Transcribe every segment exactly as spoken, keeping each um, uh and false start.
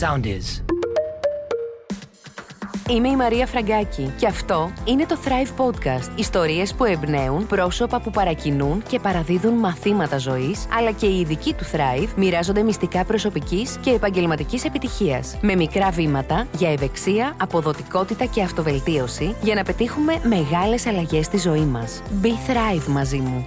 Sound is. Είμαι η Μαρία Φραγκάκη και αυτό είναι το Thrive Podcast. Ιστορίες που εμπνέουν, πρόσωπα που παρακινούν και παραδίδουν μαθήματα ζωής, αλλά και οι ειδικοί του Thrive μοιράζονται μυστικά προσωπικής και επαγγελματικής επιτυχίας. Με μικρά βήματα για ευεξία, αποδοτικότητα και αυτοβελτίωση για να πετύχουμε μεγάλες αλλαγές στη ζωή μας. Be Thrive μαζί μου.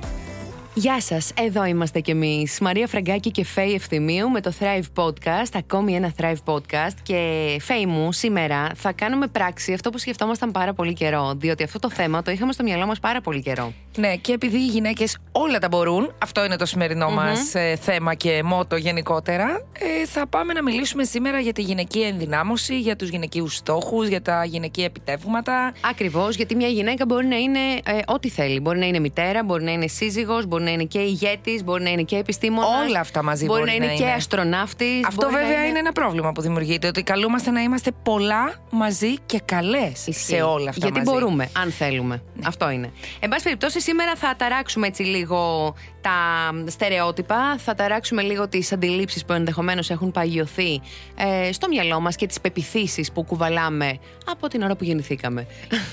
Γεια σας, εδώ είμαστε κι εμείς, Μαρία Φραγκάκη και Φέη Ευθυμίου με το Thrive Podcast, ακόμη ένα Thrive Podcast. Και Φέη μου, σήμερα θα κάνουμε πράξη αυτό που σκεφτόμασταν πάρα πολύ καιρό, διότι αυτό το θέμα το είχαμε στο μυαλό μας πάρα πολύ καιρό. Ναι, και επειδή οι γυναίκες όλα τα μπορούν, αυτό είναι το σημερινό mm-hmm. μας ε, θέμα και μότο γενικότερα, ε, θα πάμε να μιλήσουμε σήμερα για τη γυναική ενδυνάμωση, για τους γυναικείους στόχους, για τα γυναικεία επιτεύγματα. Ακριβώς, γιατί μια γυναίκα μπορεί να είναι ε, ό,τι θέλει. Μπορεί να είναι μητέρα, μπορεί να είναι σύζυγος, μπορεί να είναι και ηγέτης, μπορεί να είναι και επιστήμονας. Όλα αυτά μαζί μπορεί, μπορεί να, να είναι. Και αστροναύτης. Αυτό βέβαια είναι... είναι ένα πρόβλημα που δημιουργείται, ότι καλούμαστε να είμαστε πολλά μαζί και καλές σε όλα αυτά. Γιατί μαζί μπορούμε, αν θέλουμε. Ναι. Αυτό είναι. Εν πάση περιπτώσει, σήμερα θα ταράξουμε έτσι λίγο τα στερεότυπα, θα ταράξουμε λίγο τις αντιλήψεις που ενδεχομένως έχουν παγιωθεί ε, στο μυαλό μας και τις πεπιθήσεις που κουβαλάμε από την ώρα που γεννηθήκαμε.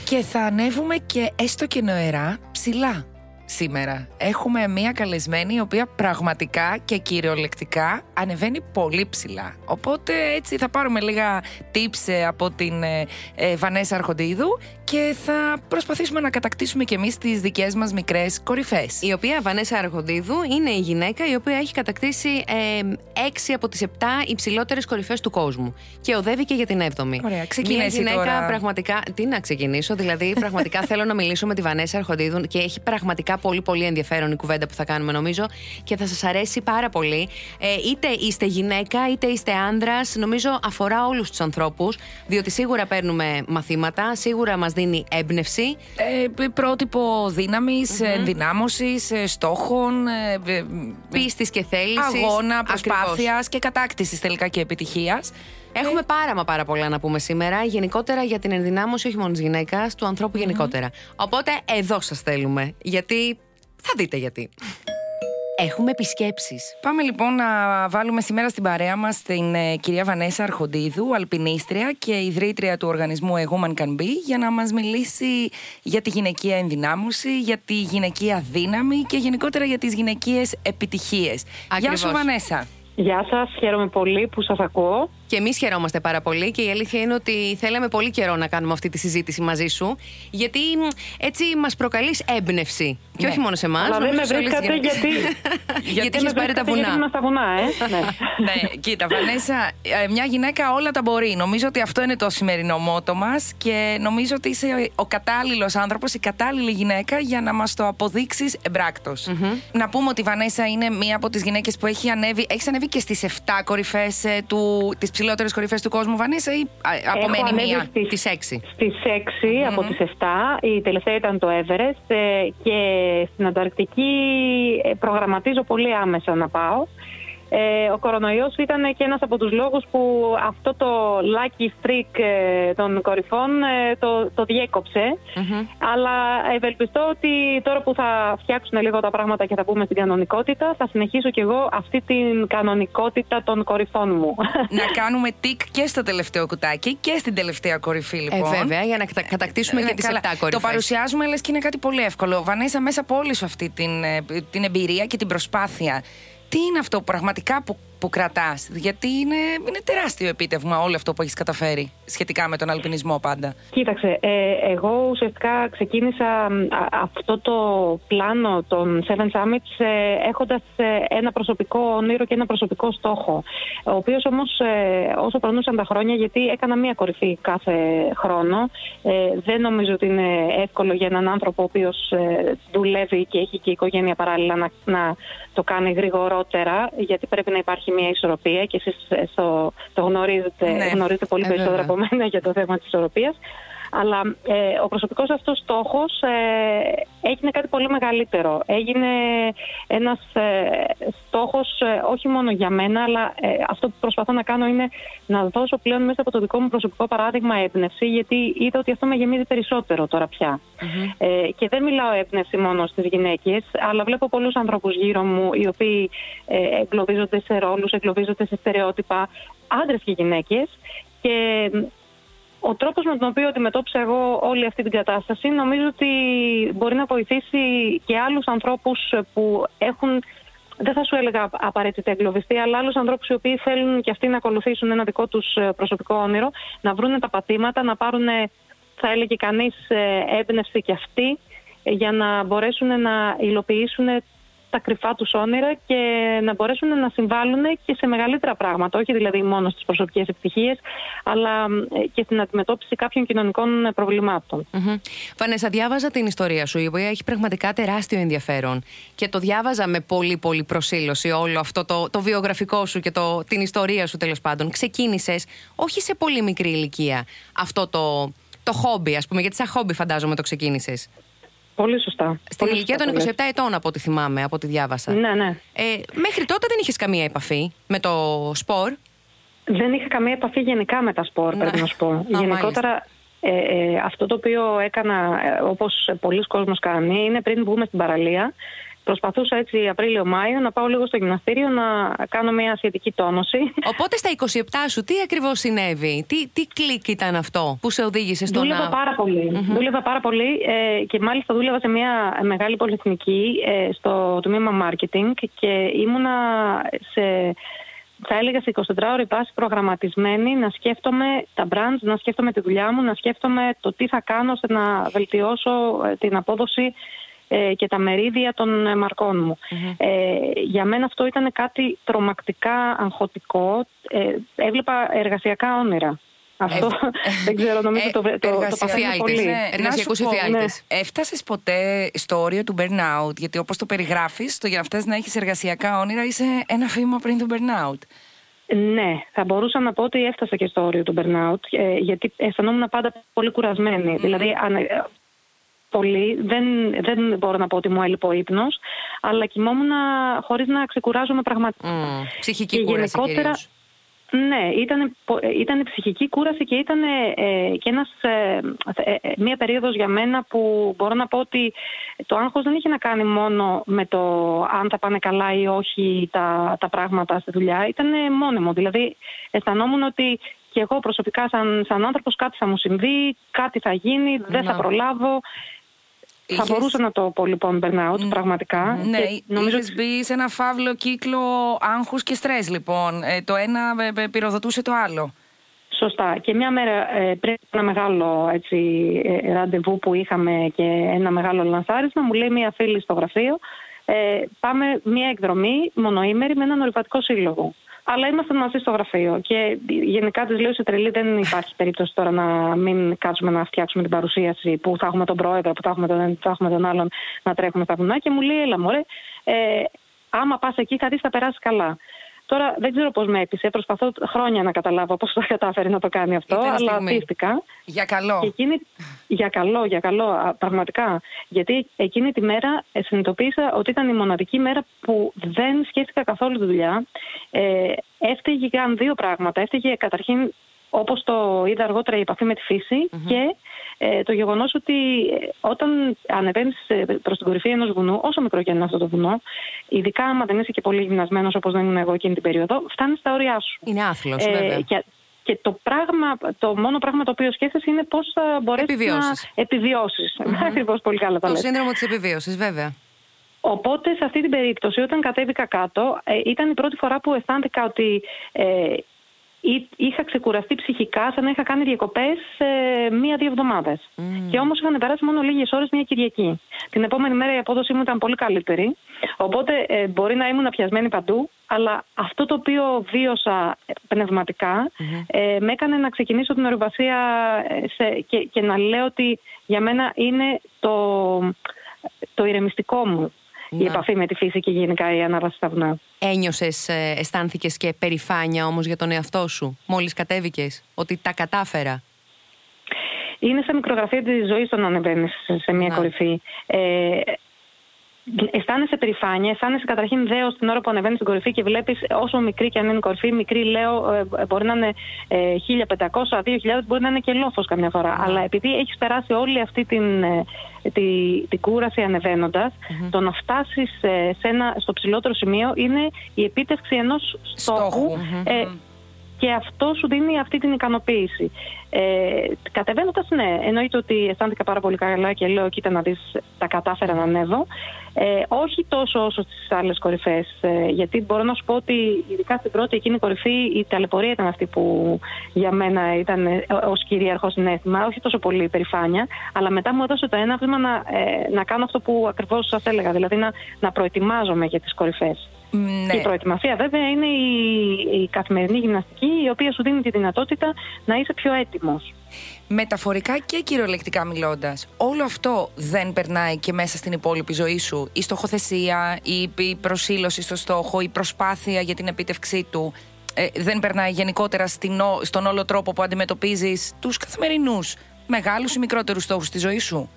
Και θα ανέβουμε και έστω και νοερά ψηλά. Σήμερα έχουμε μία καλεσμένη η οποία πραγματικά και κυριολεκτικά ανεβαίνει πολύ ψηλά. Οπότε έτσι θα πάρουμε λίγα tips από την ε, ε, Βανέσα Αρχοντίδου και θα προσπαθήσουμε να κατακτήσουμε κι εμείς τις δικές μας μικρές κορυφές. Η οποία Βανέσα Αρχοντίδου είναι η γυναίκα η οποία έχει κατακτήσει έξι ε, από τις επτά υψηλότερες κορυφές του κόσμου και οδεύει και για την έβδομη. Ωραία, ξεκινάει γυναίκα τώρα. Πραγματικά. Τι να ξεκινήσω, δηλαδή πραγματικά θέλω να μιλήσω με τη Βανέσα Αρχοντίδου και έχει πραγματικά πολύ πολύ ενδιαφέρον η κουβέντα που θα κάνουμε νομίζω και θα σας αρέσει πάρα πολύ. Ε, είτε είστε γυναίκα είτε είστε άντρας, νομίζω αφορά όλους τους ανθρώπους, διότι σίγουρα παίρνουμε μαθήματα, σίγουρα μας δίνει έμπνευση. Ε, πρότυπο δύναμης, mm-hmm. ενδυνάμωσης, στόχων, ε, πίστης και θέλησης, αγώνα, προσπάθειας και κατάκτησης τελικά και επιτυχίας. Έχουμε πάρα μα πάρα πολλά να πούμε σήμερα, γενικότερα για την ενδυνάμωση όχι μόνο της γυναίκας, του ανθρώπου mm-hmm. γενικότερα. Οπότε εδώ σας θέλουμε, γιατί θα δείτε γιατί. Έχουμε επισκέψεις. Πάμε λοιπόν να βάλουμε σήμερα στην παρέα μας την ε, κυρία Βανέσα Αρχοντίδου, αλπινίστρια και ιδρύτρια του οργανισμού A Woman Can Be, για να μας μιλήσει για τη γυναικεία ενδυνάμωση, για τη γυναικεία δύναμη και γενικότερα για τις γυναικείες επιτυχίες. Ακριβώς. Γεια σου Βανέσα. Γεια σας, χαίρομαι πολύ που σας ακούω. Και εμείς χαιρόμαστε πάρα πολύ και η αλήθεια είναι ότι θέλαμε πολύ καιρό να κάνουμε αυτή τη συζήτηση μαζί σου, γιατί έτσι μας προκαλείς έμπνευση. Και ναι, όχι μόνο σε εμάς. Αλλά δεν με βρίσκατε γιατί. Γιατί έχεις πάρει τα βουνά. Γιατί τα βουνά, ε. ναι. ναι, κοίτα, Βανέσα, μια γυναίκα όλα τα μπορεί. Νομίζω ότι αυτό είναι το σημερινό μότο μας και νομίζω ότι είσαι ο κατάλληλος άνθρωπος, η κατάλληλη γυναίκα για να μας το αποδείξεις εμπράκτος. Mm-hmm. Να πούμε ότι η Βανέσα είναι μία από τις γυναίκες που έχει ανέβει, έχεις ανέβει και στις επτά κορυφές του. Ψηλότερες κορυφές του κόσμου, Βανέσα, ή απομένει μία, τις έξι. Στις έξι mm-hmm. από τις επτά, η τελευταία ήταν το Everest ε, και στην Ανταρκτική ε, προγραμματίζω πολύ άμεσα να πάω. Ε, ο κορονοϊός ήταν και ένας από τους λόγους που αυτό το lucky streak ε, των κορυφών ε, το, το διέκοψε. Mm-hmm. Αλλά ευελπιστώ ότι τώρα που θα φτιάξουν λίγο τα πράγματα και θα μπούμε στην κανονικότητα, θα συνεχίσω κι εγώ αυτή την κανονικότητα των κορυφών μου. Να κάνουμε τικ και στο τελευταίο κουτάκι και στην τελευταία κορυφή, λοιπόν. Ε, βέβαια, για να κατα- κατακτήσουμε ε, και τις επτά κορυφές. Το παρουσιάζουμε, λες, και είναι κάτι πολύ εύκολο. Βανέσα, μέσα από όλη σου αυτή την, την εμπειρία και την προσπάθεια, τι είναι αυτό πραγματικά που, που κρατάς, γιατί είναι, είναι τεράστιο επίτευγμα όλο αυτό που έχεις καταφέρει σχετικά με τον αλπινισμό πάντα. Κοίταξε, ε, εγώ ουσιαστικά ξεκίνησα αυτό το πλάνο των Seven Summits ε, έχοντας ένα προσωπικό όνειρο και ένα προσωπικό στόχο, ο οποίος όμως ε, όσο περνούσαν τα χρόνια, γιατί έκανα μία κορυφή κάθε χρόνο, ε, δεν νομίζω ότι είναι εύκολο για έναν άνθρωπο ο οποίος ε, δουλεύει και έχει και οικογένεια παράλληλα να, να το κάνει γρηγορότερα, γιατί πρέπει να υπάρχει μια ισορροπία και εσείς στο, το γνωρίζετε, ναι, γνωρίζετε πολύ περισσότερα από μένα για το θέμα της ισορροπίας. Αλλά ε, ο προσωπικός αυτός στόχος ε, έγινε κάτι πολύ μεγαλύτερο. Έγινε ένας ε, στόχος ε, όχι μόνο για μένα, αλλά ε, αυτό που προσπαθώ να κάνω είναι να δώσω πλέον μέσα από το δικό μου προσωπικό παράδειγμα έμπνευση, γιατί είδα ότι αυτό με γεμίζει περισσότερο τώρα πια. Mm-hmm. Ε, και δεν μιλάω έμπνευση μόνο στις γυναίκες, αλλά βλέπω πολλούς ανθρώπους γύρω μου οι οποίοι ε, εγκλωβίζονται σε ρόλους, εγκλωβίζονται σε στερεότυπα, άντρες και γυναίκες, και ο τρόπος με τον οποίο αντιμετώπισα εγώ όλη αυτή την κατάσταση νομίζω ότι μπορεί να βοηθήσει και άλλους ανθρώπους που έχουν, δεν θα σου έλεγα απαραίτητα εγκλωβιστεί, αλλά άλλους ανθρώπους οι οποίοι θέλουν και αυτοί να ακολουθήσουν ένα δικό τους προσωπικό όνειρο, να βρουν τα πατήματα, να πάρουν, θα έλεγε κανείς, έμπνευση και αυτοί, για να μπορέσουν να υλοποιήσουν τα κρυφά τους όνειρα και να μπορέσουν να συμβάλλουν και σε μεγαλύτερα πράγματα, όχι δηλαδή μόνο στις προσωπικές επιτυχίες, αλλά και στην αντιμετώπιση κάποιων κοινωνικών προβλημάτων. Mm-hmm. Βανέσα, διάβαζα την ιστορία σου, η οποία έχει πραγματικά τεράστιο ενδιαφέρον, και το διάβαζα με πολύ πολύ προσήλωση όλο αυτό το, το βιογραφικό σου και το, την ιστορία σου τέλος πάντων. Ξεκίνησες όχι σε πολύ μικρή ηλικία αυτό το, το χόμπι, ας πούμε, γιατί σαν χόμπι φαντάζομαι το ξεκίνησες. Πολύ σωστά. Στην Πολύ ηλικία σωστά, των είκοσι επτά λες. Ετών, από ό,τι θυμάμαι, από ό,τι διάβασα. Ναι, ναι. Ε, μέχρι τότε δεν είχες καμία επαφή με το σπορ. Δεν είχα καμία επαφή γενικά με τα σπορ, ναι. πρέπει να σου πω. Α, Γενικότερα, ε, ε, αυτό το οποίο έκανα, ε, όπως πολλοί κόσμος κάνει, είναι πριν βγούμε στην παραλία. Προσπαθούσα έτσι Απρίλιο-Μάιο να πάω λίγο στο γυμναστήριο να κάνω μια ασιατική τόνωση. Οπότε στα είκοσι επτά σου τι ακριβώς συνέβη, τι, τι κλικ ήταν αυτό που σε οδήγησε στο δούλευα να... Πάρα πολύ. Mm-hmm. Δούλευα πάρα πολύ ε, και μάλιστα δούλευα σε μια μεγάλη πολυεθνική ε, στο τμήμα marketing και ήμουνα σε... Θα έλεγα σε εικοσιτετράωρη βάση προγραμματισμένη να σκέφτομαι τα brands, να σκέφτομαι τη δουλειά μου, να σκέφτομαι το τι θα κάνω ώστε να βελτιώσω την απόδοση και τα μερίδια των μαρκών μου. Mm-hmm. Ε, για μένα αυτό ήταν κάτι τρομακτικά αγχωτικό. Ε, έβλεπα εργασιακά όνειρα. Αυτό ε, δεν ξέρω, νομίζω ε, το, το, το παθαίνουν πολύ. Ναι, εργασιακούς εφιάλτες. Ναι. Έφτασες ποτέ στο όριο του burnout? Γιατί όπως το περιγράφεις, το για αυτές να έχεις εργασιακά όνειρα είσαι ένα βήμα πριν το burnout. Ναι, θα μπορούσα να πω ότι έφτασα και στο όριο του burnout, ε, γιατί αισθανόμουν πάντα πολύ κουρασμένη. Mm-hmm. Δηλαδή, αν, πολύ. Δεν, δεν μπορώ να πω ότι μου έλειπε ο ύπνος, αλλά κοιμόμουν χωρίς να ξεκουράζομαι πραγματικά. Mm, ψυχική και κούραση κυρίως. Ναι, ήταν, ήταν ψυχική κούραση και ήταν ε, και ένας, ε, ε, μία περίοδος για μένα που μπορώ να πω ότι το άγχος δεν είχε να κάνει μόνο με το αν θα πάνε καλά ή όχι τα, τα πράγματα στη δουλειά. Ήταν μόνιμο, δηλαδή αισθανόμουν ότι και εγώ προσωπικά σαν, σαν άνθρωπος κάτι θα μου συμβεί, κάτι θα γίνει, δεν no. θα προλάβω. Είχες... Θα μπορούσα να το πω λοιπόν burnout, mm. πραγματικά. Ναι, νομίζω είχες μπει σε ένα φαύλο κύκλο άγχους και στρες λοιπόν. Ε, το ένα ε, πυροδοτούσε το άλλο. Σωστά. Και μια μέρα ε, πριν ένα μεγάλο έτσι, ε, ραντεβού που είχαμε και ένα μεγάλο λανσάρισμα, μου λέει μια φίλη στο γραφείο, ε, πάμε μια εκδρομή μονοήμερη με έναν ορειβατικό σύλλογο. Αλλά ήμασταν μαζί στο γραφείο και γενικά της λέω σε τρελή, δεν υπάρχει περίπτωση τώρα να μην κάτσουμε να φτιάξουμε την παρουσίαση που θα έχουμε τον πρόεδρο, που θα έχουμε τον, που θα έχουμε τον άλλον να τρέχουμε στα βουνά, και μου λέει έλα μωρέ, ε, άμα πας εκεί κάτι θα περάσει καλά. Τώρα δεν ξέρω πώς με έπεισε, προσπαθώ χρόνια να καταλάβω πώς θα κατάφερε να το κάνει αυτό, αλλά αφίστηκα. Για καλό. Και εκείνη, για καλό, για καλό, πραγματικά. Γιατί εκείνη τη μέρα συνειδητοποίησα ότι ήταν η μοναδική μέρα που δεν σκέφτηκα καθόλου τη δουλειά. Ε, έφταιγαν δύο πράγματα. Έφταιγε καταρχήν, όπως το είδα αργότερα, η επαφή με τη φύση, mm-hmm. και ε, το γεγονός ότι όταν ανεβαίνεις προς την κορυφή ενός βουνού, όσο μικρό και είναι αυτό το βουνό, ειδικά άμα δεν είσαι και πολύ γυμνασμένος όπως δεν ήμουν εγώ εκείνη την περίοδο, φτάνεις στα όρια σου. Είναι άθλος, ε, βέβαια. Και, και το, πράγμα, το μόνο πράγμα το οποίο σκέφτεσαι είναι πώς θα μπορέσεις επιβιώσεις. να επιβιώσεις. Mm-hmm. Ακριβώς, πολύ καλά τα λέτε. Το σύνδρομο της επιβίωσης, βέβαια. Οπότε σε αυτή την περίπτωση, όταν κατέβηκα κάτω, ε, ήταν η πρώτη φορά που αισθάνθηκα ότι. Ε, Είχα ξεκουραστεί ψυχικά, σαν να είχα κάνει διακοπές ε, μία-δύο εβδομάδες. Mm. Και όμως είχαν περάσει μόνο λίγες ώρες μία Κυριακή. Την επόμενη μέρα η απόδοση μου ήταν πολύ καλύτερη. Οπότε ε, μπορεί να ήμουν πιασμένη παντού, αλλά αυτό το οποίο βίωσα πνευματικά mm-hmm. ε, με έκανε να ξεκινήσω την ορειβασία σε, και, και να λέω ότι για μένα είναι το, το ηρεμιστικό μου. Να. Η επαφή με τη φύση και γενικά η ανάβαση στα βουνά. Ένιωσες, ε, αισθάνθηκες και περηφάνεια όμως για τον εαυτό σου, μόλις κατέβηκες, ότι τα κατάφερα? Είναι σαν μικρογραφία της ζωής το να ανεβαίνεις σε μια να. κορυφή. Ε, αισθάνεσαι περηφάνεια, αισθάνεσαι καταρχήν δέος την ώρα που ανεβαίνεις στην κορυφή και βλέπεις, όσο μικρή και αν είναι η κορυφή, μικρή λέω, ε, μπορεί να είναι ε, χίλια πεντακόσια, δύο χιλιάδες, μπορεί να είναι και λόφος καμιά φορά. Mm. Αλλά επειδή έχεις περάσει όλη αυτή την, ε, τη, την κούραση ανεβαίνοντας, mm-hmm. το να φτάσεις ε, σε ένα, στο ψηλότερο σημείο είναι η επίτευξη ενός στόχου. Mm-hmm. Ε, και αυτό σου δίνει αυτή την ικανοποίηση. Ε, κατεβαίνοντας, ναι, εννοείται ότι αισθάνθηκα πάρα πολύ καλά και λέω, κοίτα να δεις, τα κατάφερα να ανέβω. Ε, όχι τόσο όσο στις άλλες κορυφές, ε, γιατί μπορώ να σου πω ότι ειδικά στην πρώτη εκείνη κορυφή η ταλαιπωρία ήταν αυτή που για μένα ήταν ως κυρίαρχο συναίσθημα, όχι τόσο πολύ η περηφάνεια, αλλά μετά μου έδωσε το έναυσμα να, ε, να κάνω αυτό που ακριβώς σας έλεγα, δηλαδή να, να προετοιμάζομαι για τις κορυφές. Ναι. Η προετοιμασία βέβαια είναι η, η καθημερινή γυμναστική, η οποία σου δίνει τη δυνατότητα να είσαι πιο έτοιμος. Μεταφορικά και κυριολεκτικά μιλώντας, όλο αυτό δεν περνάει και μέσα στην υπόλοιπη ζωή σου? Η στοχοθεσία, η προσήλωση στο στόχο, η προσπάθεια για την επίτευξή του, ε, δεν περνάει γενικότερα στην, στον όλο τρόπο που αντιμετωπίζεις τους καθημερινούς, μεγάλους ή μικρότερους στόχους της ζωής σου?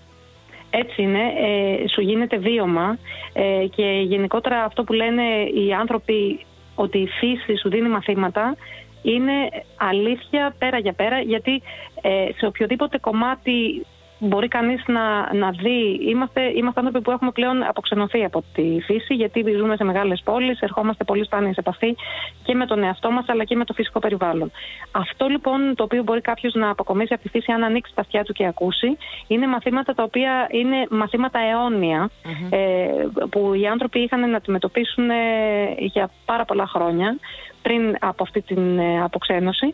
Έτσι είναι, ε, σου γίνεται βίωμα, ε, και γενικότερα αυτό που λένε οι άνθρωποι ότι η φύση σου δίνει μαθήματα είναι αλήθεια πέρα για πέρα, γιατί ε, σε οποιοδήποτε κομμάτι μπορεί κανείς να, να δει, είμαστε, είμαστε άνθρωποι που έχουμε πλέον αποξενωθεί από τη φύση, γιατί ζούμε σε μεγάλες πόλεις, ερχόμαστε πολύ σπάνια σε επαφή και με τον εαυτό μας αλλά και με το φυσικό περιβάλλον. Αυτό λοιπόν το οποίο μπορεί κάποιος να αποκομίσει από τη φύση, αν ανοίξει τα αυτιά του και ακούσει, είναι μαθήματα τα οποία είναι μαθήματα αιώνια, mm-hmm. ε, που οι άνθρωποι είχαν να αντιμετωπίσουν ε, για πάρα πολλά χρόνια πριν από αυτή την αποξένωση.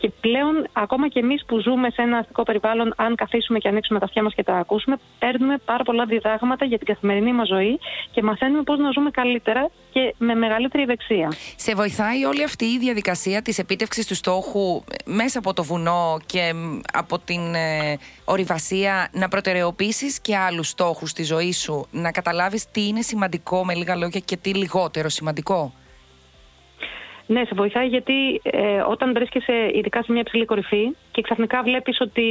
Και πλέον, ακόμα και εμείς που ζούμε σε ένα αστικό περιβάλλον, αν καθίσουμε και ανοίξουμε τα αυτιά μας και τα ακούσουμε, παίρνουμε πάρα πολλά διδάγματα για την καθημερινή μας ζωή και μαθαίνουμε πώς να ζούμε καλύτερα και με μεγαλύτερη ευεξία. Σε βοηθάει όλη αυτή η διαδικασία της επίτευξης του στόχου μέσα από το βουνό και από την ε, ορειβασία να προτεραιοποιήσεις και άλλους στόχους στη ζωή σου, να καταλάβεις τι είναι σημαντικό με λίγα λόγια και τι λιγότερο σημαντικό? Ναι, σε βοηθάει, γιατί ε, όταν βρίσκεσαι ειδικά σε μια υψηλή κορυφή και ξαφνικά βλέπεις ότι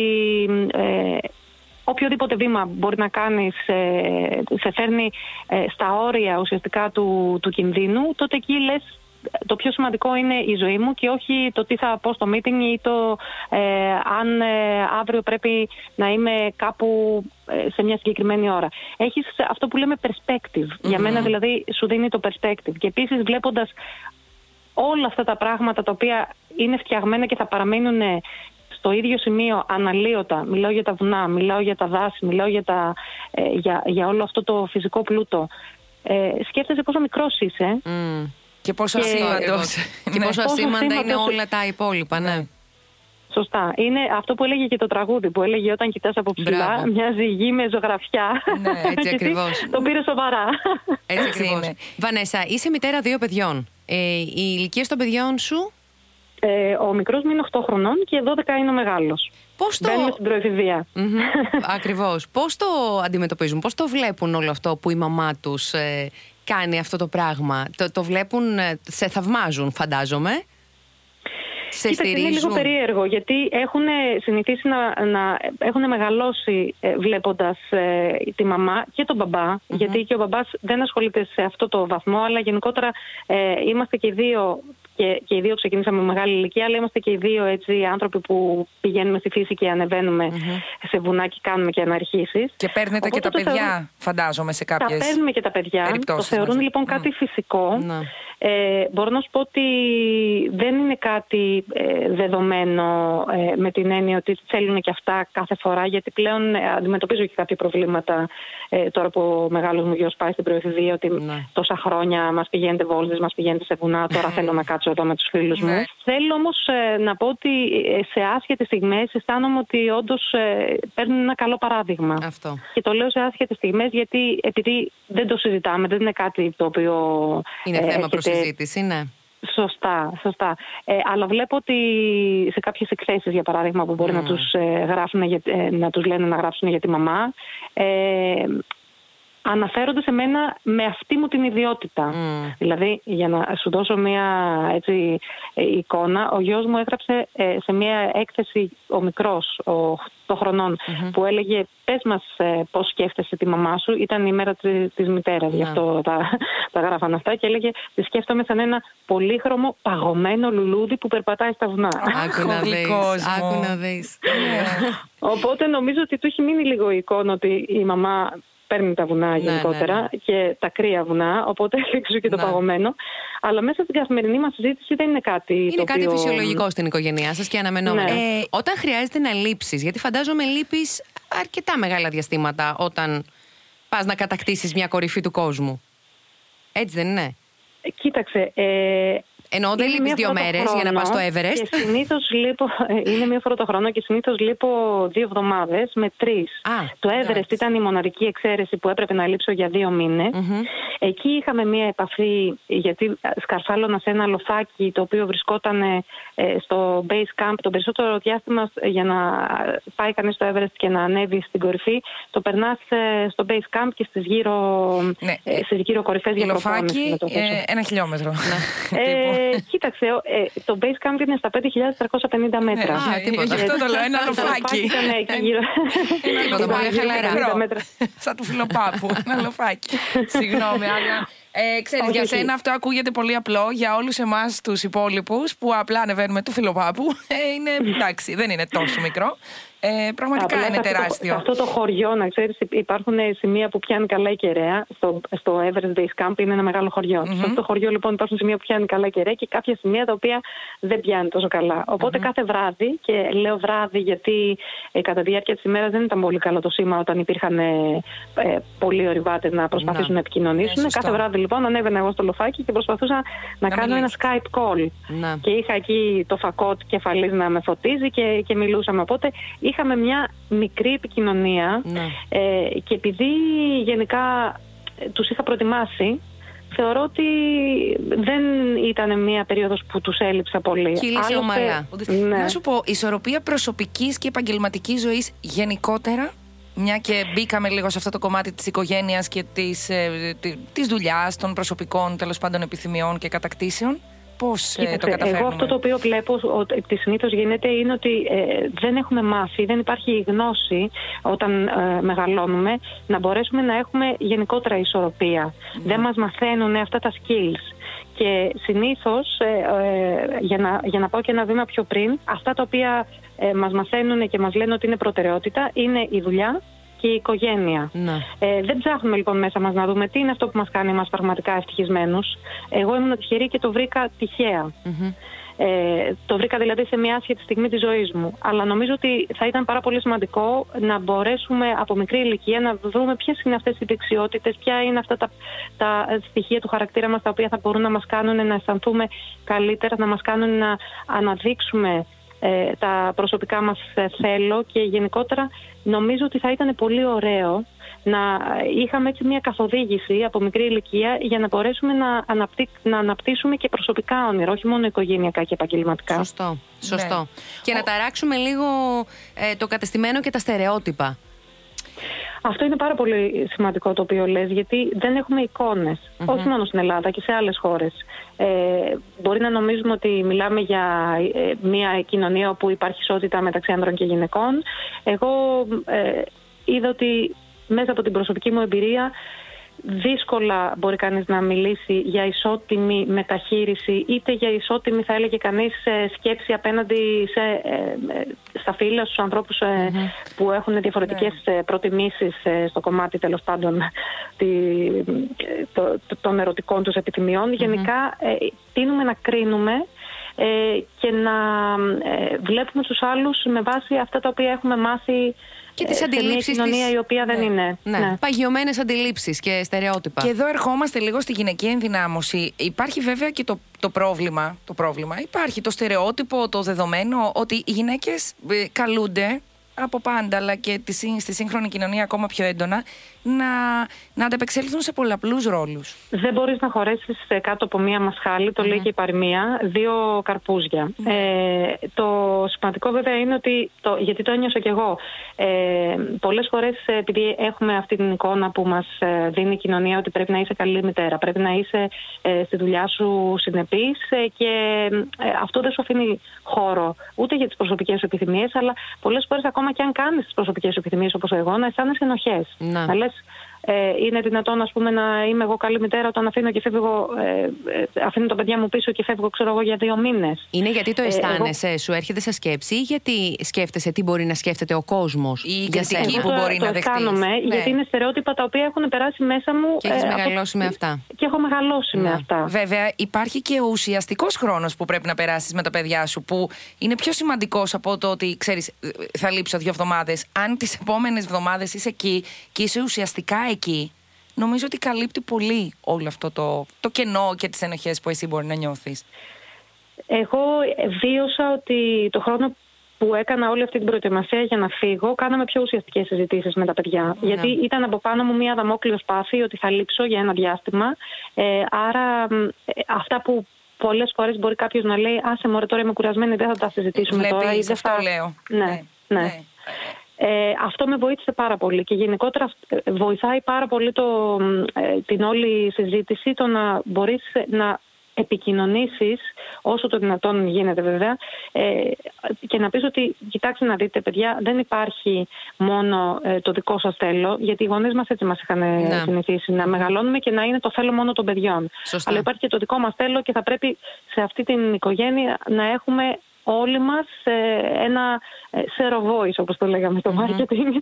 ε, οποιοδήποτε βήμα μπορεί να κάνεις ε, σε φέρνει ε, στα όρια ουσιαστικά του, του κινδύνου, τότε εκεί λες, το πιο σημαντικό είναι η ζωή μου και όχι το τι θα πω στο meeting ή το ε, αν ε, αύριο πρέπει να είμαι κάπου ε, σε μια συγκεκριμένη ώρα. Έχεις αυτό που λέμε perspective. Mm-hmm. Για μένα δηλαδή σου δίνει το perspective. Και επίσης βλέποντας όλα αυτά τα πράγματα τα οποία είναι φτιαγμένα και θα παραμείνουν στο ίδιο σημείο αναλύωτα. Μιλάω για τα βουνά, μιλάω για τα δάση, μιλάω για, τα, ε, για, για όλο αυτό το φυσικό πλούτο. Ε, σκέφτεσαι πόσο μικρός είσαι. Mm. Και πόσο ασήμαντος. Και πόσο ασήμαντα είναι όλα τα υπόλοιπα, ναι. Σωστά. Είναι αυτό που έλεγε και το τραγούδι, που έλεγε όταν κοιτάς από ψηλά, μπράβο, μοιάζει γη με ζωγραφιά. Ναι, έτσι ακριβώς. Το πήρε σοβαρά. Έτσι ακριβώς. Βανέσα, είσαι μητέρα δύο παιδιών. Ε, οι ηλικίες των παιδιών σου? Ε, ο μικρός μου είναι οκτώ χρονών και δώδεκα είναι ο μεγάλος. Πώς το... Μπαίνουμε στην προεφηβεία. Mm-hmm. Ακριβώς. Πώς το αντιμετωπίζουν, πώς το βλέπουν όλο αυτό που η μαμά τους ε, κάνει αυτό το πράγμα? Το, το βλέπουν, ε, σε θαυμάζουν φαντάζομαι. Κοίταξε, είναι λίγο περίεργο, γιατί έχουν συνηθίσει να, να έχουν μεγαλώσει ε, βλέποντας ε, τη μαμά και τον μπαμπά, mm-hmm. γιατί και ο μπαμπάς δεν ασχολείται σε αυτό το βαθμό, αλλά γενικότερα ε, είμαστε και οι δύο, και, και οι δύο ξεκινήσαμε με μεγάλη ηλικία, αλλά είμαστε και οι δύο έτσι, άνθρωποι που πηγαίνουμε στη φύση και ανεβαίνουμε mm-hmm. σε βουνά και κάνουμε και αναρχήσεις. Και παίρνετε οπότε και τα παιδιά, θεωρούν, φαντάζομαι, σε κάποιες. Τα παίρνουμε και τα παιδιά, το θεωρούν μαζί, λοιπόν, κάτι mm. φυσικό. Να. Ε, μπορώ να σου πω ότι δεν είναι κάτι ε, δεδομένο ε, με την έννοια ότι θέλουν και αυτά κάθε φορά, γιατί πλέον ε, αντιμετωπίζω και κάποια προβλήματα ε, τώρα που ο μεγάλος μου γιος πάει στην προεφηβεία, ότι ναι. τόσα χρόνια μας πηγαίνετε βόλτες, μας πηγαίνετε σε βουνά, τώρα θέλω να κάτσω εδώ με τους φίλους ναι. μου. Θέλω όμως ε, να πω ότι σε άσχετες στιγμές αισθάνομαι ότι όντως ε, παίρνουν ένα καλό παράδειγμα. Αυτό. Και το λέω σε άσχετες στιγμές γιατί επειδή δεν το συζητάμε, δεν είναι κάτι το οποίο... Είναι ε, θέμα προσυζήτηση, ναι. Σωστά, σωστά. Ε, αλλά βλέπω ότι σε κάποιες εκθέσεις, για παράδειγμα, που μπορεί mm. να τους ε, γράφουν, για, ε, να τους λένε να γράψουν για τη μαμά, ε, αναφέρονται σε μένα με αυτή μου την ιδιότητα. Mm. Δηλαδή, για να σου δώσω μια έτσι, εικόνα, ο γιος μου έγραψε ε, σε μια έκθεση, ο μικρός, ο οκτώ χρονών, mm-hmm. που έλεγε «Πες μας ε, πώς σκέφτεσαι τη μαμά σου». Ήταν η μέρα της, της μητέρας, yeah. γι' αυτό τα, τα γράφαν αυτά. Και έλεγε «Τη σκέφτομαι σαν ένα πολύχρωμο παγωμένο λουλούδι που περπατάει στα βουνά». Άκου να δεις, άκου να δεις. Οπότε νομίζω ότι του έχει μείνει λίγο η εικόνα ότι η μαμά... παίρνει τα βουνά γενικότερα, ναι, ναι, και τα κρύα βουνά, οπότε εξού και το, ναι, παγωμένο. Αλλά μέσα στην καθημερινή μας συζήτηση δεν είναι κάτι. Είναι το κάτι οποίο... φυσιολογικό στην οικογένειά σας και αναμενόμενο. Ναι. Ε, όταν χρειάζεται να λείψεις, γιατί φαντάζομαι λείπεις αρκετά μεγάλα διαστήματα όταν πας να κατακτήσεις μια κορυφή του κόσμου. Έτσι δεν είναι? Κοίταξε. Ε... Ενώ δεν λείπεις δύο μέρες για να πας στο Everest. Και συνήθως λείπω, είναι μία φορά το χρόνο και συνήθως λείπω δύο εβδομάδες με τρεις. Α, το Everest right. ήταν η μοναδική εξαίρεση που έπρεπε να λείψω για δύο μήνες. Mm-hmm. Εκεί είχαμε μία επαφή, γιατί σκαρφάλωνα σε ένα λοφάκι το οποίο βρισκόταν στο base camp το περισσότερο διάστημα. Για να πάει κανείς στο Everest και να ανέβει στην κορυφή, το περνάς στο base camp και στις γύρω, ναι, στις γύρω κορυφές για λοφάκι, ε, ένα χιλιόμετρο. Ε, κοίταξε, ε, το base camp είναι στα πέντε χιλιάδες τριακόσια πενήντα μέτρα. Α, τίποτα. Γι' αυτό το λέω, ένα λοφάκι. Τίποτα, πολύ χαλαρά. Σαν του Φιλοπάπου, ένα λοφάκι. Συγγνώμη, αλλά... Ε, ξέρεις, okay, για σένα αυτό ακούγεται πολύ απλό. Για όλους εμάς τους υπόλοιπους που απλά ανεβαίνουμε του Φιλοπάπου, ε, είναι, εντάξει, δεν είναι τόσο μικρό. Ε, πραγματικά Ά, είναι αυτό τεράστιο. Το, αυτό το χωριό, να ξέρεις, υπάρχουν σημεία που πιάνει καλά η κεραία. Στο, στο Everest Base Camp είναι ένα μεγάλο χωριό. Mm-hmm. Στο αυτό το χωριό λοιπόν υπάρχουν σημεία που πιάνει καλά η κεραία και κάποια σημεία τα οποία δεν πιάνει τόσο καλά. Οπότε mm-hmm. κάθε βράδυ, και λέω βράδυ γιατί ε, κατά τη διάρκεια της ημέρας δεν ήταν πολύ καλό το σήμα όταν υπήρχαν ε, ε, πολλοί ορειβάτες να προσπαθήσουν να, να επικοινωνήσουν. Ε, κάθε βράδυ λοιπόν ανέβαινα εγώ στο λοφάκι και προσπαθούσα να, να κάνω μιλήσει. ένα Skype call. Να. Και είχα εκεί το φακό κεφαλής να με φωτίζει και, και μιλούσαμε. Οπότε είχαμε μια μικρή επικοινωνία, ναι, ε, και επειδή γενικά τους είχα προετοιμάσει, θεωρώ ότι δεν ήταν μια περίοδος που τους έλειψα πολύ. Άλλωστε, ομαλά. Ναι. Να σου πω, ισορροπία προσωπικής και επαγγελματικής ζωής γενικότερα, μια και μπήκαμε λίγο σε αυτό το κομμάτι της οικογένειας και της, ε, της δουλειάς, των προσωπικών τέλος πάντων επιθυμιών και κατακτήσεων. Πώς, ε, το καταφέρνουμε? Εγώ αυτό το οποίο βλέπω ότι συνήθως γίνεται είναι ότι ε, δεν έχουμε μάθει, δεν υπάρχει γνώση όταν ε, μεγαλώνουμε να μπορέσουμε να έχουμε γενικότερα ισορροπία. Mm. Δεν μας μαθαίνουν αυτά τα skills. Και συνήθως, ε, ε, για, να, για να πάω και ένα βήμα πιο πριν, αυτά τα οποία ε, μας μαθαίνουν και μας λένε ότι είναι προτεραιότητα είναι η δουλειά και η οικογένεια. Ε, δεν ψάχνουμε λοιπόν μέσα μας να δούμε τι είναι αυτό που μας κάνει εμάς πραγματικά ευτυχισμένους. Εγώ ήμουν τυχερή και το βρήκα τυχαία. Mm-hmm. Ε, το βρήκα δηλαδή σε μια άσχετη στιγμή της ζωής μου. Αλλά νομίζω ότι θα ήταν πάρα πολύ σημαντικό να μπορέσουμε από μικρή ηλικία να δούμε ποιες είναι αυτές οι δεξιότητες, ποια είναι αυτά τα, τα στοιχεία του χαρακτήρα μας τα οποία θα μπορούν να μας κάνουν να αισθανθούμε καλύτερα, να μας κάνουν να αναδείξουμε ε, τα προσωπικά μας θέλω. Και γενικότερα νομίζω ότι θα ήταν πολύ ωραίο να είχαμε έτσι μια καθοδήγηση από μικρή ηλικία για να μπορέσουμε να, αναπτύ... να αναπτύσσουμε και προσωπικά όνειρα, όχι μόνο οικογενειακά και επαγγελματικά. Σωστό, σωστό. Ναι. Και Ο... να ταράξουμε λίγο ε, το κατεστημένο και τα στερεότυπα. Αυτό είναι πάρα πολύ σημαντικό το οποίο λες, γιατί δεν έχουμε εικόνες, mm-hmm. όχι μόνο στην Ελλάδα και σε άλλες χώρες. Ε, μπορεί να νομίζουμε ότι μιλάμε για ε, μια κοινωνία όπου υπάρχει ισότητα μεταξύ ανδρών και γυναικών. Εγώ ε, είδα ότι μέσα από την προσωπική μου εμπειρία δύσκολα μπορεί κανείς να μιλήσει για ισότιμη μεταχείριση, είτε για ισότιμη, θα έλεγε κανείς, σκέψη απέναντι σε, στα φύλλα, στους ανθρώπους mm-hmm. που έχουν διαφορετικές yeah. προτιμήσεις στο κομμάτι τέλος πάντων τη, το, το, των ερωτικών τους επιθυμιών. Mm-hmm. Γενικά τείνουμε να κρίνουμε και να βλέπουμε τους άλλους με βάση αυτά τα οποία έχουμε μάθει. Και τις αντιλήψεις. Μια κοινωνία της... η οποία δεν ναι. είναι. Ναι. Ναι. Παγιωμένες αντιλήψεις και στερεότυπα. Και εδώ ερχόμαστε λίγο στη γυναικεία ενδυνάμωση. Υπάρχει βέβαια και το, το, πρόβλημα, το πρόβλημα. Υπάρχει το στερεότυπο, το δεδομένο ότι οι γυναίκες καλούνται από πάντα, αλλά και στη σύγχρονη κοινωνία ακόμα πιο έντονα, να, να ανταπεξέλθουν σε πολλαπλούς ρόλους. Δεν μπορείς να χωρέσεις κάτω από μία μασχάλη, το mm. λέει και η παροιμία, δύο καρπούζια. Mm. Ε, το σημαντικό βέβαια είναι ότι, το, γιατί το ένιωσα κι εγώ, ε, πολλές φορές επειδή έχουμε αυτή την εικόνα που μας δίνει η κοινωνία ότι πρέπει να είσαι καλή μητέρα, πρέπει να είσαι ε, στη δουλειά σου συνεπής ε, και ε, αυτό δεν σου αφήνει χώρο ούτε για τις προσωπικές σου επιθυμίες, αλλά πολλές φορές ακόμα και αν κάνεις τις προσωπικές σου επιθυμίες όπως εγώ, να αισθάνεσαι ενοχές. Να, να λες, ε, είναι δυνατόν, ας πούμε, να είμαι εγώ καλή μητέρα όταν αφήνω και φεύγω, ε, αφήνω τα παιδιά μου πίσω και φεύγω, ξέρω εγώ, για δύο μήνες. Είναι γιατί το αισθάνεσαι, ε, εγώ... σου έρχεται σε σκέψη, ή γιατί σκέφτεσαι τι μπορεί να σκέφτεται ο κόσμος, ή η κριτική που μπορεί το, να δεχτείς. Ναι. Γιατί είναι στερεότυπα τα οποία έχουν περάσει μέσα μου. Και έχεις ε, μεγαλώσει από... με αυτά. Και έχω μεγαλώσει, ναι, με αυτά. Βέβαια, υπάρχει και ο ουσιαστικός χρόνος που πρέπει να περάσεις με τα παιδιά σου, που είναι πιο σημαντικός από το ότι, ξέρεις, θα λείψω δύο εβδομάδες. Αν τις επόμενες εβδομάδες είσαι εκεί και είσαι ουσιαστικά εκεί, νομίζω ότι καλύπτει πολύ όλο αυτό το, το κενό και τις ενοχές που εσύ μπορεί να νιώθεις. Εγώ βίωσα ότι το χρόνο που έκανα όλη αυτή την προετοιμασία για να φύγω, κάναμε πιο ουσιαστικές συζητήσεις με τα παιδιά. Ναι. Γιατί ήταν από πάνω μου μια δαμόκλειο σπάθη ότι θα λείψω για ένα διάστημα. Ε, άρα ε, αυτά που πολλές φορές μπορεί κάποιος να λέει, άσε μωρέ, τώρα είμαι κουρασμένη, δεν θα τα συζητήσουμε. Βλέπει, τώρα. Ή δεν θα... λέω. Ναι, ναι, ναι. ναι. Ε, αυτό με βοήθησε πάρα πολύ και γενικότερα βοηθάει πάρα πολύ το, ε, την όλη συζήτηση, το να μπορείς να επικοινωνήσεις όσο το δυνατόν γίνεται, βέβαια, ε, και να πεις ότι κοιτάξτε να δείτε, παιδιά, δεν υπάρχει μόνο ε, το δικό σας θέλω, γιατί οι γονείς μας έτσι μας είχαν ναι. συνηθίσει να μεγαλώνουμε και να είναι το θέλω μόνο των παιδιών. Σωστά. Αλλά υπάρχει και το δικό μας θέλω και θα πρέπει σε αυτή την οικογένεια να έχουμε όλοι μας ε, ένα zero voice, όπως το λέγαμε στο mm-hmm. marketing.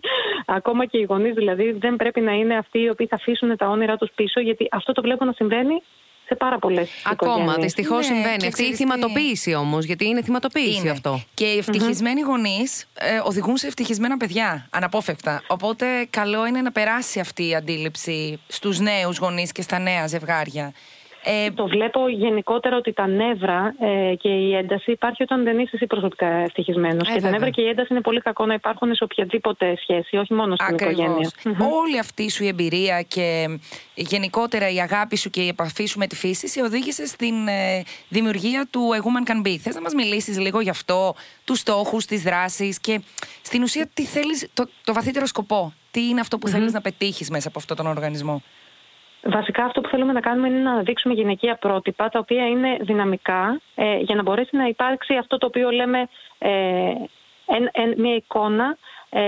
Ακόμα και οι γονείς δηλαδή δεν πρέπει να είναι αυτοί οι οποίοι θα αφήσουν τα όνειρά τους πίσω, γιατί αυτό το βλέπω να συμβαίνει σε πάρα πολλές οικογένειες. Ακόμα, δυστυχώς, ναι, συμβαίνει. Αυτή η θυματοποίηση όμως, γιατί είναι θυματοποίηση είναι. αυτό. Και οι ευτυχισμένοι mm-hmm. γονείς ε, οδηγούν σε ευτυχισμένα παιδιά, αναπόφευκτα. Οπότε, καλό είναι να περάσει αυτή η αντίληψη στους νέους γονείς και στα νέα ζευγάρια. Ε, το βλέπω γενικότερα ότι τα νεύρα ε, και η ένταση υπάρχει όταν δεν είσαι εσύ προσωπικά ευτυχισμένος. Ε, και τα νεύρα και η ένταση είναι πολύ κακό να υπάρχουν σε οποιαδήποτε σχέση, όχι μόνο στην Ακριβώς. οικογένεια. Mm-hmm. Όλη αυτή σου η εμπειρία και γενικότερα η αγάπη σου και η επαφή σου με τη φύση σε οδήγησε στην ε, δημιουργία του A Woman Can Be. Θες να μας μιλήσεις λίγο γι' αυτό, τους στόχους, τις δράσεις και στην ουσία τι θέλεις, το, το βαθύτερο σκοπό. Τι είναι αυτό που mm-hmm. θέλεις να πετύχεις μέσα από αυτόν τον οργανισμό. Βασικά αυτό που θέλουμε να κάνουμε είναι να αναδείξουμε γυναικεία πρότυπα τα οποία είναι δυναμικά ε, για να μπορέσει να υπάρξει αυτό το οποίο λέμε ε, εν, εν, μια εικόνα, ε,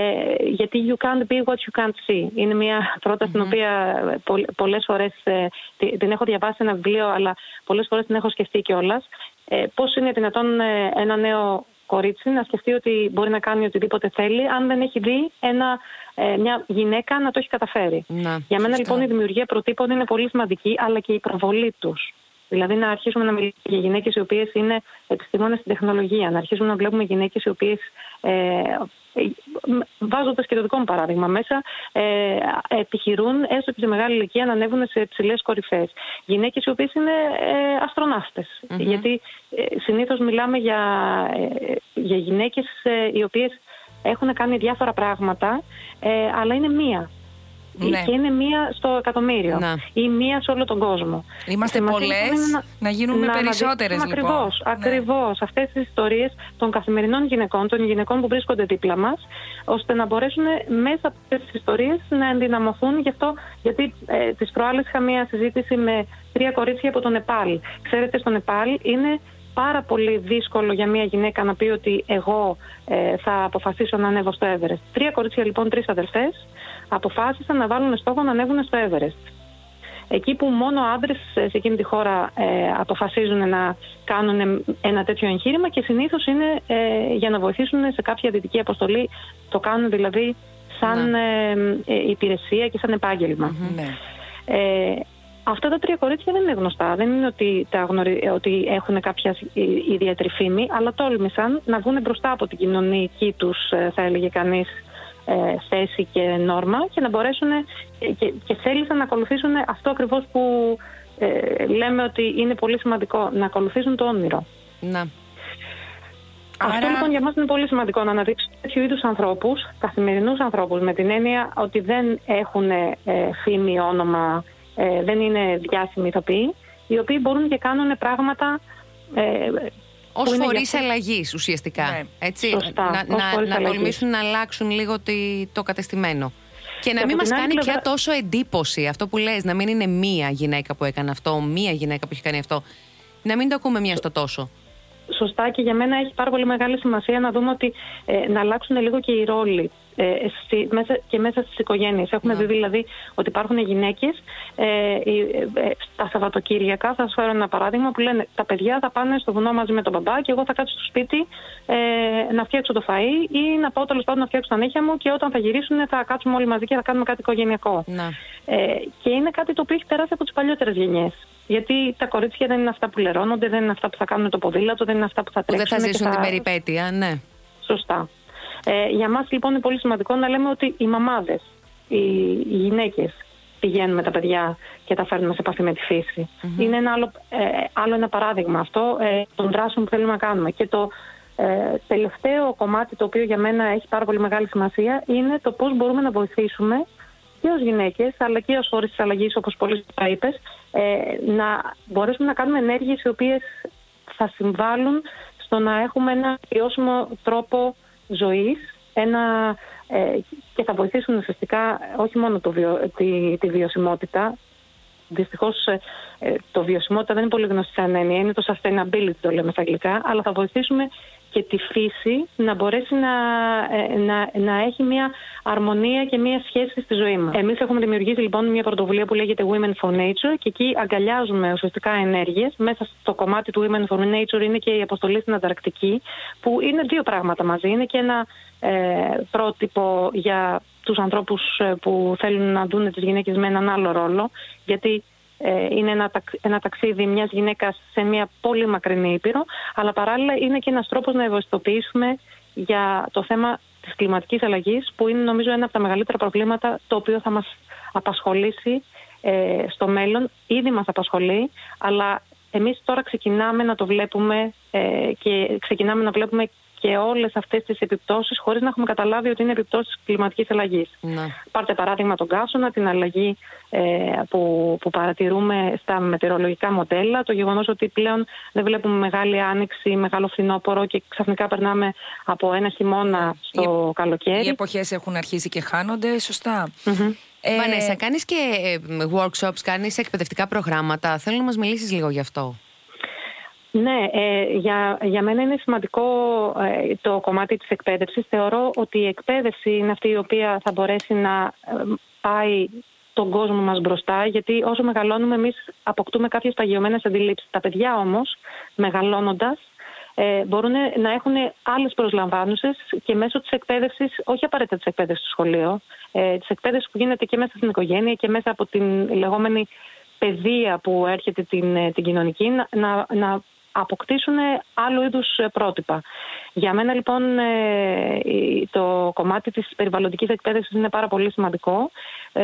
γιατί you can't be what you can't see. Είναι μια πρόταση mm-hmm. την οποία πο, πολλές φορές ε, την έχω διαβάσει σε ένα βιβλίο, αλλά πολλές φορές την έχω σκεφτεί κιόλας. Ε, πώς είναι δυνατόν ε, ένα νέο κορίτσι να σκεφτεί ότι μπορεί να κάνει οτιδήποτε θέλει, αν δεν έχει δει ένα, ε, μια γυναίκα να το έχει καταφέρει. Να, Για μένα σωστά. λοιπόν η δημιουργία προτύπων είναι πολύ σημαντική, αλλά και η προβολή τους. Δηλαδή να αρχίσουμε να μιλήσουμε για γυναίκες οι οποίες είναι επιστήμονες στην τεχνολογία, να αρχίσουμε να βλέπουμε γυναίκες οι οποίες, ε, βάζοντας και το δικό μου παράδειγμα μέσα, ε, επιχειρούν έστω και σε μεγάλη ηλικία να ανέβουν σε υψηλές κορυφές. Γυναίκες οι οποίες είναι ε, αστροναύτες. Mm-hmm. Γιατί ε, συνήθως μιλάμε για, ε, για γυναίκες ε, οι οποίες έχουν κάνει διάφορα πράγματα, ε, αλλά είναι μία. Ναι. Και είναι μία στο εκατομμύριο. Να. Ή μία σε όλο τον κόσμο. Είμαστε πολλές, να, να γίνουμε να περισσότερες λοιπόν. Ακριβώς, ναι. ακριβώς. Αυτές τις ιστορίες των καθημερινών γυναικών, των γυναικών που βρίσκονται δίπλα μας, ώστε να μπορέσουν μέσα από αυτές τις ιστορίες να ενδυναμωθούν. Γι' αυτό, γιατί ε, τις προάλλες είχα μία συζήτηση με τρία κορίτσια από τον Νεπάλ. Ξέρετε, στο Νεπάλ είναι πάρα πολύ δύσκολο για μια γυναίκα να πει ότι εγώ ε, θα αποφασίσω να ανέβω στο Everest. Τρία κορίτσια λοιπόν, τρεις αδερφές, αποφάσισαν να βάλουν στόχο να ανέβουν στο Everest. Εκεί που μόνο άντρες σε εκείνη τη χώρα ε, αποφασίζουν να κάνουν ένα τέτοιο εγχείρημα και συνήθως είναι ε, για να βοηθήσουν σε κάποια δυτική αποστολή. Το κάνουν δηλαδή σαν ε, ε, υπηρεσία και σαν επάγγελμα. Ναι. Ε, Αυτά τα τρία κορίτσια δεν είναι γνωστά, δεν είναι ότι, τα γνωρι... ότι έχουν κάποια ιδιαίτερη φήμη, αλλά τόλμησαν να βγουν μπροστά από την κοινωνική τους, θα έλεγε κανείς, θέση και νόρμα και να μπορέσουν και, και θέλησαν να ακολουθήσουν αυτό ακριβώς που ε, λέμε ότι είναι πολύ σημαντικό, να ακολουθήσουν το όνειρο. Να. Αυτό Άρα... λοιπόν για μας είναι πολύ σημαντικό, να αναδείξουμε τέτοιου είδους ανθρώπους, καθημερινούς ανθρώπους, με την έννοια ότι δεν έχουν ε, φήμη, όνομα, Ε, δεν είναι διάσημοι ηθοποιοί, οι οποίοι μπορούν και κάνουν πράγματα ε, ως φορείς αλλαγής ουσιαστικά, ναι. έτσι, Προστά, να, να, να τολμήσουν να αλλάξουν λίγο τη, το κατεστημένο. Και, και να μην μας κάνει πλευρά... πια τόσο εντύπωση αυτό που λες, να μην είναι μία γυναίκα που έκανε αυτό, μία γυναίκα που έχει κάνει αυτό, να μην το ακούμε μία στο τόσο. σωστά και για μένα έχει πάρα πολύ μεγάλη σημασία να δούμε ότι ε, να αλλάξουν λίγο και οι ρόλοι ε, στη, μέσα, και μέσα στις οικογένειες. Έχουμε yeah. δει δηλαδή ότι υπάρχουν γυναίκες ε, ε, ε, στα Σαββατοκύριακα, θα σας φέρω ένα παράδειγμα, που λένε τα παιδιά θα πάνε στο βουνό μαζί με τον μπαμπά και εγώ θα κάτσω στο σπίτι ε, να φτιάξω το φαΐ ή να πάω τέλος πάντων να φτιάξω τα νύχια μου και όταν θα γυρίσουν θα κάτσουμε όλοι μαζί και θα κάνουμε κάτι οικογενειακό. Yeah. Ε, και είναι κάτι το οποίο έχει περάσει από τις παλιότερες γενιές. Γιατί τα κορίτσια δεν είναι αυτά που λερώνονται, δεν είναι αυτά που θα κάνουν το ποδήλατο, δεν είναι αυτά που θα τρέξουν. Δεν θα ζήσουν θα... την περιπέτεια, ναι. Σωστά. Ε, για μας λοιπόν είναι πολύ σημαντικό να λέμε ότι οι μαμάδες, οι, οι γυναίκες πηγαίνουν με τα παιδιά και τα φέρνουμε σε επαφή με τη φύση. Mm-hmm. Είναι ένα άλλο, ε, άλλο ένα παράδειγμα αυτό ε, των δράσεων που θέλουμε να κάνουμε. Και το ε, τελευταίο κομμάτι το οποίο για μένα έχει πάρα πολύ μεγάλη σημασία είναι το πώς μπορούμε να βοηθήσουμε και ως γυναίκες, αλλά και ως όρις της αλλαγής, όπως πολύ σωστά είπες, ε, να μπορέσουμε να κάνουμε ενέργειες οι οποίες θα συμβάλλουν στο να έχουμε ένα βιώσιμο τρόπο ζωής ένα, ε, και θα βοηθήσουν ουσιαστικά όχι μόνο το βιο, τη, τη βιωσιμότητα. Δυστυχώς ε, το βιωσιμότητα δεν είναι πολύ γνωστή σαν έννοια, είναι το sustainability το λέμε στα αγγλικά, αλλά θα βοηθήσουμε και τη φύση να μπορέσει να, να, να έχει μια αρμονία και μια σχέση στη ζωή μας. Εμείς έχουμε δημιουργήσει λοιπόν μια πρωτοβουλία που λέγεται Women for Nature και εκεί αγκαλιάζουμε ουσιαστικά ενέργειες. Μέσα στο κομμάτι του Women for Nature είναι και η αποστολή στην Ανταρκτική, που είναι δύο πράγματα μαζί. Είναι και ένα ε, πρότυπο για τους ανθρώπους που θέλουν να δουν τις γυναίκες με έναν άλλο ρόλο, γιατί είναι ένα, ένα ταξίδι μιας γυναίκας σε μια πολύ μακρινή ήπειρο, αλλά παράλληλα είναι και ένας τρόπος να ευαισθητοποιήσουμε για το θέμα της κλιματικής αλλαγής, που είναι νομίζω ένα από τα μεγαλύτερα προβλήματα το οποίο θα μας απασχολήσει ε, στο μέλλον. Ήδη μας απασχολεί, αλλά εμείς τώρα ξεκινάμε να το βλέπουμε ε, και ξεκινάμε να βλέπουμε και όλες αυτές τις επιπτώσεις χωρίς να έχουμε καταλάβει ότι είναι επιπτώσεις της κλιματικής αλλαγής. Ναι. Πάρτε παράδειγμα τον καύσωνα, την αλλαγή ε, που, που παρατηρούμε στα μετεωρολογικά μοντέλα, το γεγονός ότι πλέον δεν βλέπουμε μεγάλη άνοιξη, μεγάλο φθινόπωρο και ξαφνικά περνάμε από ένα χειμώνα στο οι, καλοκαίρι. Οι εποχές έχουν αρχίσει και χάνονται, σωστά. Mm-hmm. Ε, Βανέσα, κάνεις και workshops, κάνεις εκπαιδευτικά προγράμματα. Θέλω να μας μιλήσεις λίγο γι' αυτό. Ναι, ε, για, για μένα είναι σημαντικό ε, το κομμάτι της εκπαίδευσης. Θεωρώ ότι η εκπαίδευση είναι αυτή η οποία θα μπορέσει να ε, πάει τον κόσμο μας μπροστά, γιατί όσο μεγαλώνουμε εμείς αποκτούμε κάποιες παγιωμένες αντιλήψεις. Τα παιδιά όμως, μεγαλώνοντας, ε, μπορούν να έχουν άλλες προσλαμβάνουσες και μέσω της εκπαίδευσης, όχι απαραίτητα της εκπαίδευσης στο σχολείο, ε, της εκπαίδευσης που γίνεται και μέσα στην οικογένεια και μέσα από την λεγόμενη παιδεία που έρχεται την, την κοινωνική, να, να, να αποκτήσουν άλλου είδους πρότυπα. Για μένα λοιπόν το κομμάτι της περιβαλλοντικής εκπαίδευσης είναι πάρα πολύ σημαντικό.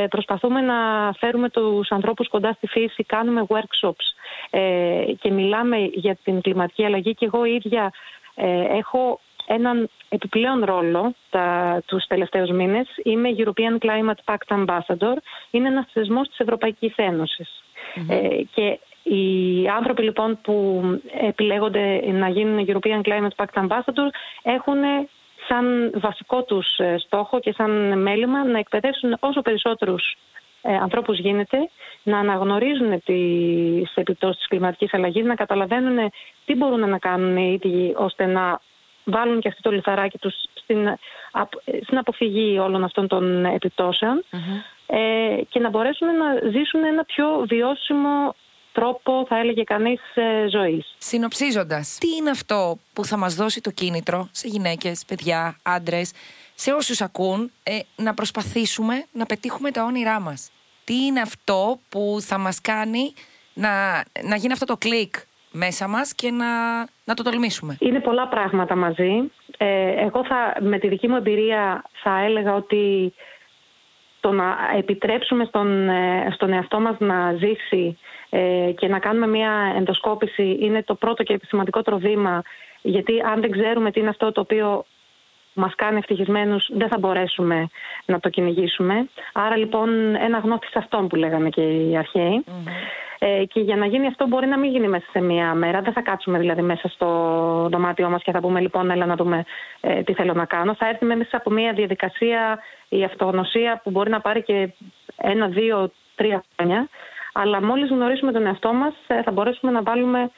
Προσπαθούμε να φέρουμε τους ανθρώπους κοντά στη φύση, κάνουμε workshops και μιλάμε για την κλιματική αλλαγή και εγώ ίδια έχω έναν επιπλέον ρόλο τα, τους τελευταίους μήνες. Είμαι European Climate Pact Ambassador. Είναι ένας θεσμός της Ευρωπαϊκής Ένωσης. Mm-hmm. Ε, και οι άνθρωποι λοιπόν που επιλέγονται να γίνουν European Climate Pact Ambassador έχουν σαν βασικό τους στόχο και σαν μέλημα να εκπαιδεύσουν όσο περισσότερους ε, ανθρώπους γίνεται, να αναγνωρίζουν τις επιπτώσεις της κλιματικής αλλαγής, να καταλαβαίνουν τι μπορούν να κάνουν οι ίδιοι ώστε να βάλουν και αυτό το λιθαράκι τους στην, στην αποφυγή όλων αυτών των επιπτώσεων mm-hmm. ε, και να μπορέσουν να ζήσουν ένα πιο βιώσιμο τρόπο, θα έλεγε κανείς, ε, ζωής. Συνοψίζοντας, τι είναι αυτό που θα μας δώσει το κίνητρο σε γυναίκες, παιδιά, άντρες, σε όσους ακούν, ε, να προσπαθήσουμε να πετύχουμε τα όνειρά μας? Τι είναι αυτό που θα μας κάνει να, να γίνει αυτό το κλικ μέσα μας και να, να το τολμήσουμε? Είναι πολλά πράγματα μαζί. Ε, εγώ θα, με τη δική μου εμπειρία θα έλεγα ότι το να επιτρέψουμε στον, στον εαυτό μας να ζήσει ε, και να κάνουμε μια ενδοσκόπηση είναι το πρώτο και σημαντικότερο βήμα, γιατί αν δεν ξέρουμε τι είναι αυτό το οποίο μας κάνει ευτυχισμένους, δεν θα μπορέσουμε να το κυνηγήσουμε. Άρα λοιπόν ένα γνώθι σε αυτόν που λέγανε και οι αρχαίοι. Mm-hmm. Ε, και για να γίνει αυτό μπορεί να μην γίνει μέσα σε μία μέρα. Δεν θα κάτσουμε δηλαδή μέσα στο δωμάτιό μας και θα πούμε λοιπόν έλα να δούμε ε, τι θέλω να κάνω. Θα έρθει μέσα από μία διαδικασία η αυτογνωσία που μπορεί να πάρει και ένα, δύο, τρία χρόνια. Αλλά μόλις γνωρίσουμε τον εαυτό μας ε, θα μπορέσουμε να βάλουμε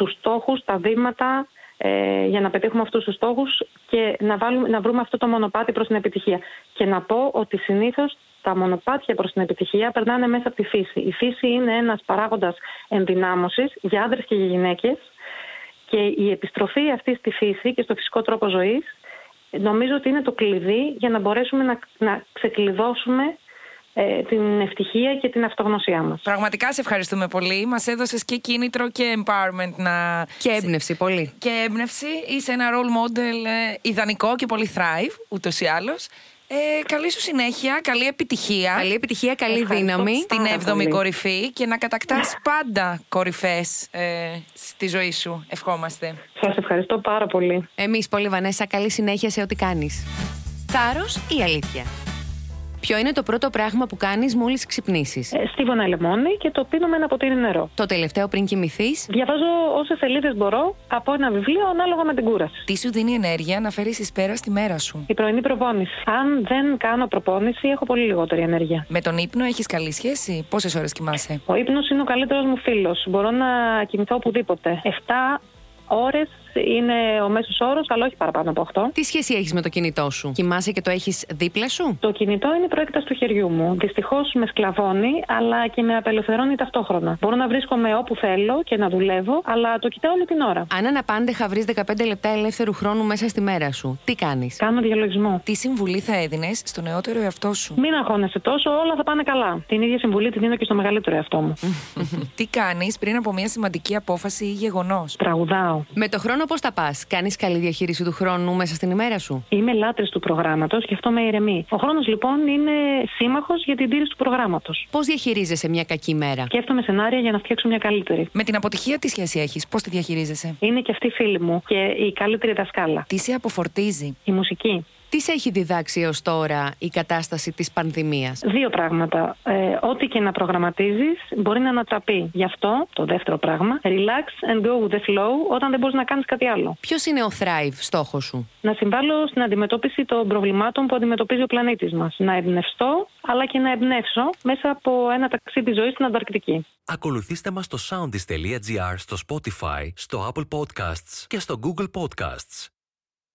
τους στόχους, τα βήματα ε, για να πετύχουμε αυτούς τους στόχους και να, βάλουμε, να βρούμε αυτό το μονοπάτι προς την επιτυχία. Και να πω ότι συνήθως τα μονοπάτια προς την επιτυχία περνάνε μέσα από τη φύση. Η φύση είναι ένας παράγοντας ενδυνάμωσης για άντρες και για γυναίκες και η επιστροφή αυτή στη φύση και στο φυσικό τρόπο ζωής νομίζω ότι είναι το κλειδί για να μπορέσουμε να, να ξεκλειδώσουμε ε, την ευτυχία και την αυτογνωσία μας. Πραγματικά σε ευχαριστούμε πολύ. Μας έδωσες και κίνητρο και empowerment. Να... Και έμπνευση πολύ. Και έμπνευση. Είσαι ένα role model ε, ιδανικό και πολύ thrive, ούτως ή άλλως. Ε, καλή σου συνέχεια, καλή επιτυχία. Καλή επιτυχία, καλή Ευχαριστώ. δύναμη. Στην έβδομη κορυφή και να κατακτάς πάντα κορυφές ε, στη ζωή σου. Ευχόμαστε. Σας ευχαριστώ πάρα πολύ. Εμείς πολύ, Βανέσα, καλή συνέχεια σε ό,τι κάνεις. Θάρρος ή αλήθεια? Ποιο είναι το πρώτο πράγμα που κάνεις μόλις ξυπνήσεις? Ε, στίβω ένα λεμόνι και το πίνω με ένα ποτήρι νερό. Το τελευταίο πριν κοιμηθείς? Διαβάζω όσες σελίδες μπορώ από ένα βιβλίο ανάλογα με την κούραση. Τι σου δίνει ενέργεια να φέρεις εις πέρα στη μέρα σου? Η πρωινή προπόνηση. Αν δεν κάνω προπόνηση, έχω πολύ λιγότερη ενέργεια. Με τον ύπνο έχεις καλή σχέση? Πόσες ώρες κοιμάσαι? Ο ύπνος είναι ο καλύτερος μου φίλος. Μπορώ να κοιμηθώ οπουδήποτε. εφτά ώρες είναι ο μέσος όρος, αλλά όχι παραπάνω από οκτώ. Τι σχέση έχεις με το κινητό σου? Κοιμάσαι και το έχεις δίπλα σου? Το κινητό είναι προέκταση του χεριού μου. Δυστυχώς με σκλαβώνει, αλλά και με απελευθερώνει ταυτόχρονα. Μπορώ να βρίσκομαι όπου θέλω και να δουλεύω, αλλά το κοιτάω όλη την ώρα. Αν αναπάντεχα βρεις δεκαπέντε λεπτά ελεύθερου χρόνου μέσα στη μέρα σου, τι κάνεις? Κάνω διαλογισμό. Τι συμβουλή θα έδινες στον νεότερο εαυτό σου? Μην αγχώνεσαι τόσο, όλα θα πάνε καλά. Την ίδια συμβουλή τη δίνω και στο μεγαλύτερο εαυτό μου. Τι κάνεις πριν από μια σημαντική απόφαση ή γεγονός? Τραγουδάω. Με το χρόνο πώς τα πας? Κάνεις καλή διαχείριση του χρόνου μέσα στην ημέρα σου? Είμαι λάτρης του προγράμματος και αυτό με ηρεμεί. Ο χρόνος λοιπόν είναι σύμμαχος για την τήρηση του προγράμματος. Πώς διαχειρίζεσαι μια κακή μέρα? Σκέφτομαι σενάρια για να φτιάξω μια καλύτερη. Με την αποτυχία τι σχέση έχεις? Πώς τη διαχειρίζεσαι? Είναι και αυτή η φίλη μου και η καλύτερη δασκάλα. Τι σε αποφορτίζει? Η μουσική. Τι σε έχει διδάξει έως τώρα η κατάσταση της πανδημίας? Δύο πράγματα. Ε, ό,τι και να προγραμματίζεις μπορεί να ανατραπεί. Γι' αυτό το δεύτερο πράγμα, relax and go with the flow όταν δεν μπορείς να κάνεις κάτι άλλο. Ποιος είναι ο Thrive στόχος σου? Να συμβάλλω στην αντιμετώπιση των προβλημάτων που αντιμετωπίζει ο πλανήτης μας. Να εμπνευστώ, αλλά και να εμπνεύσω μέσα από ένα ταξίδι ζωής στην Ανταρκτική. Ακολουθήστε μας στο soundist τελεία gr, στο Spotify, στο Apple Podcasts και στο Google Podcasts.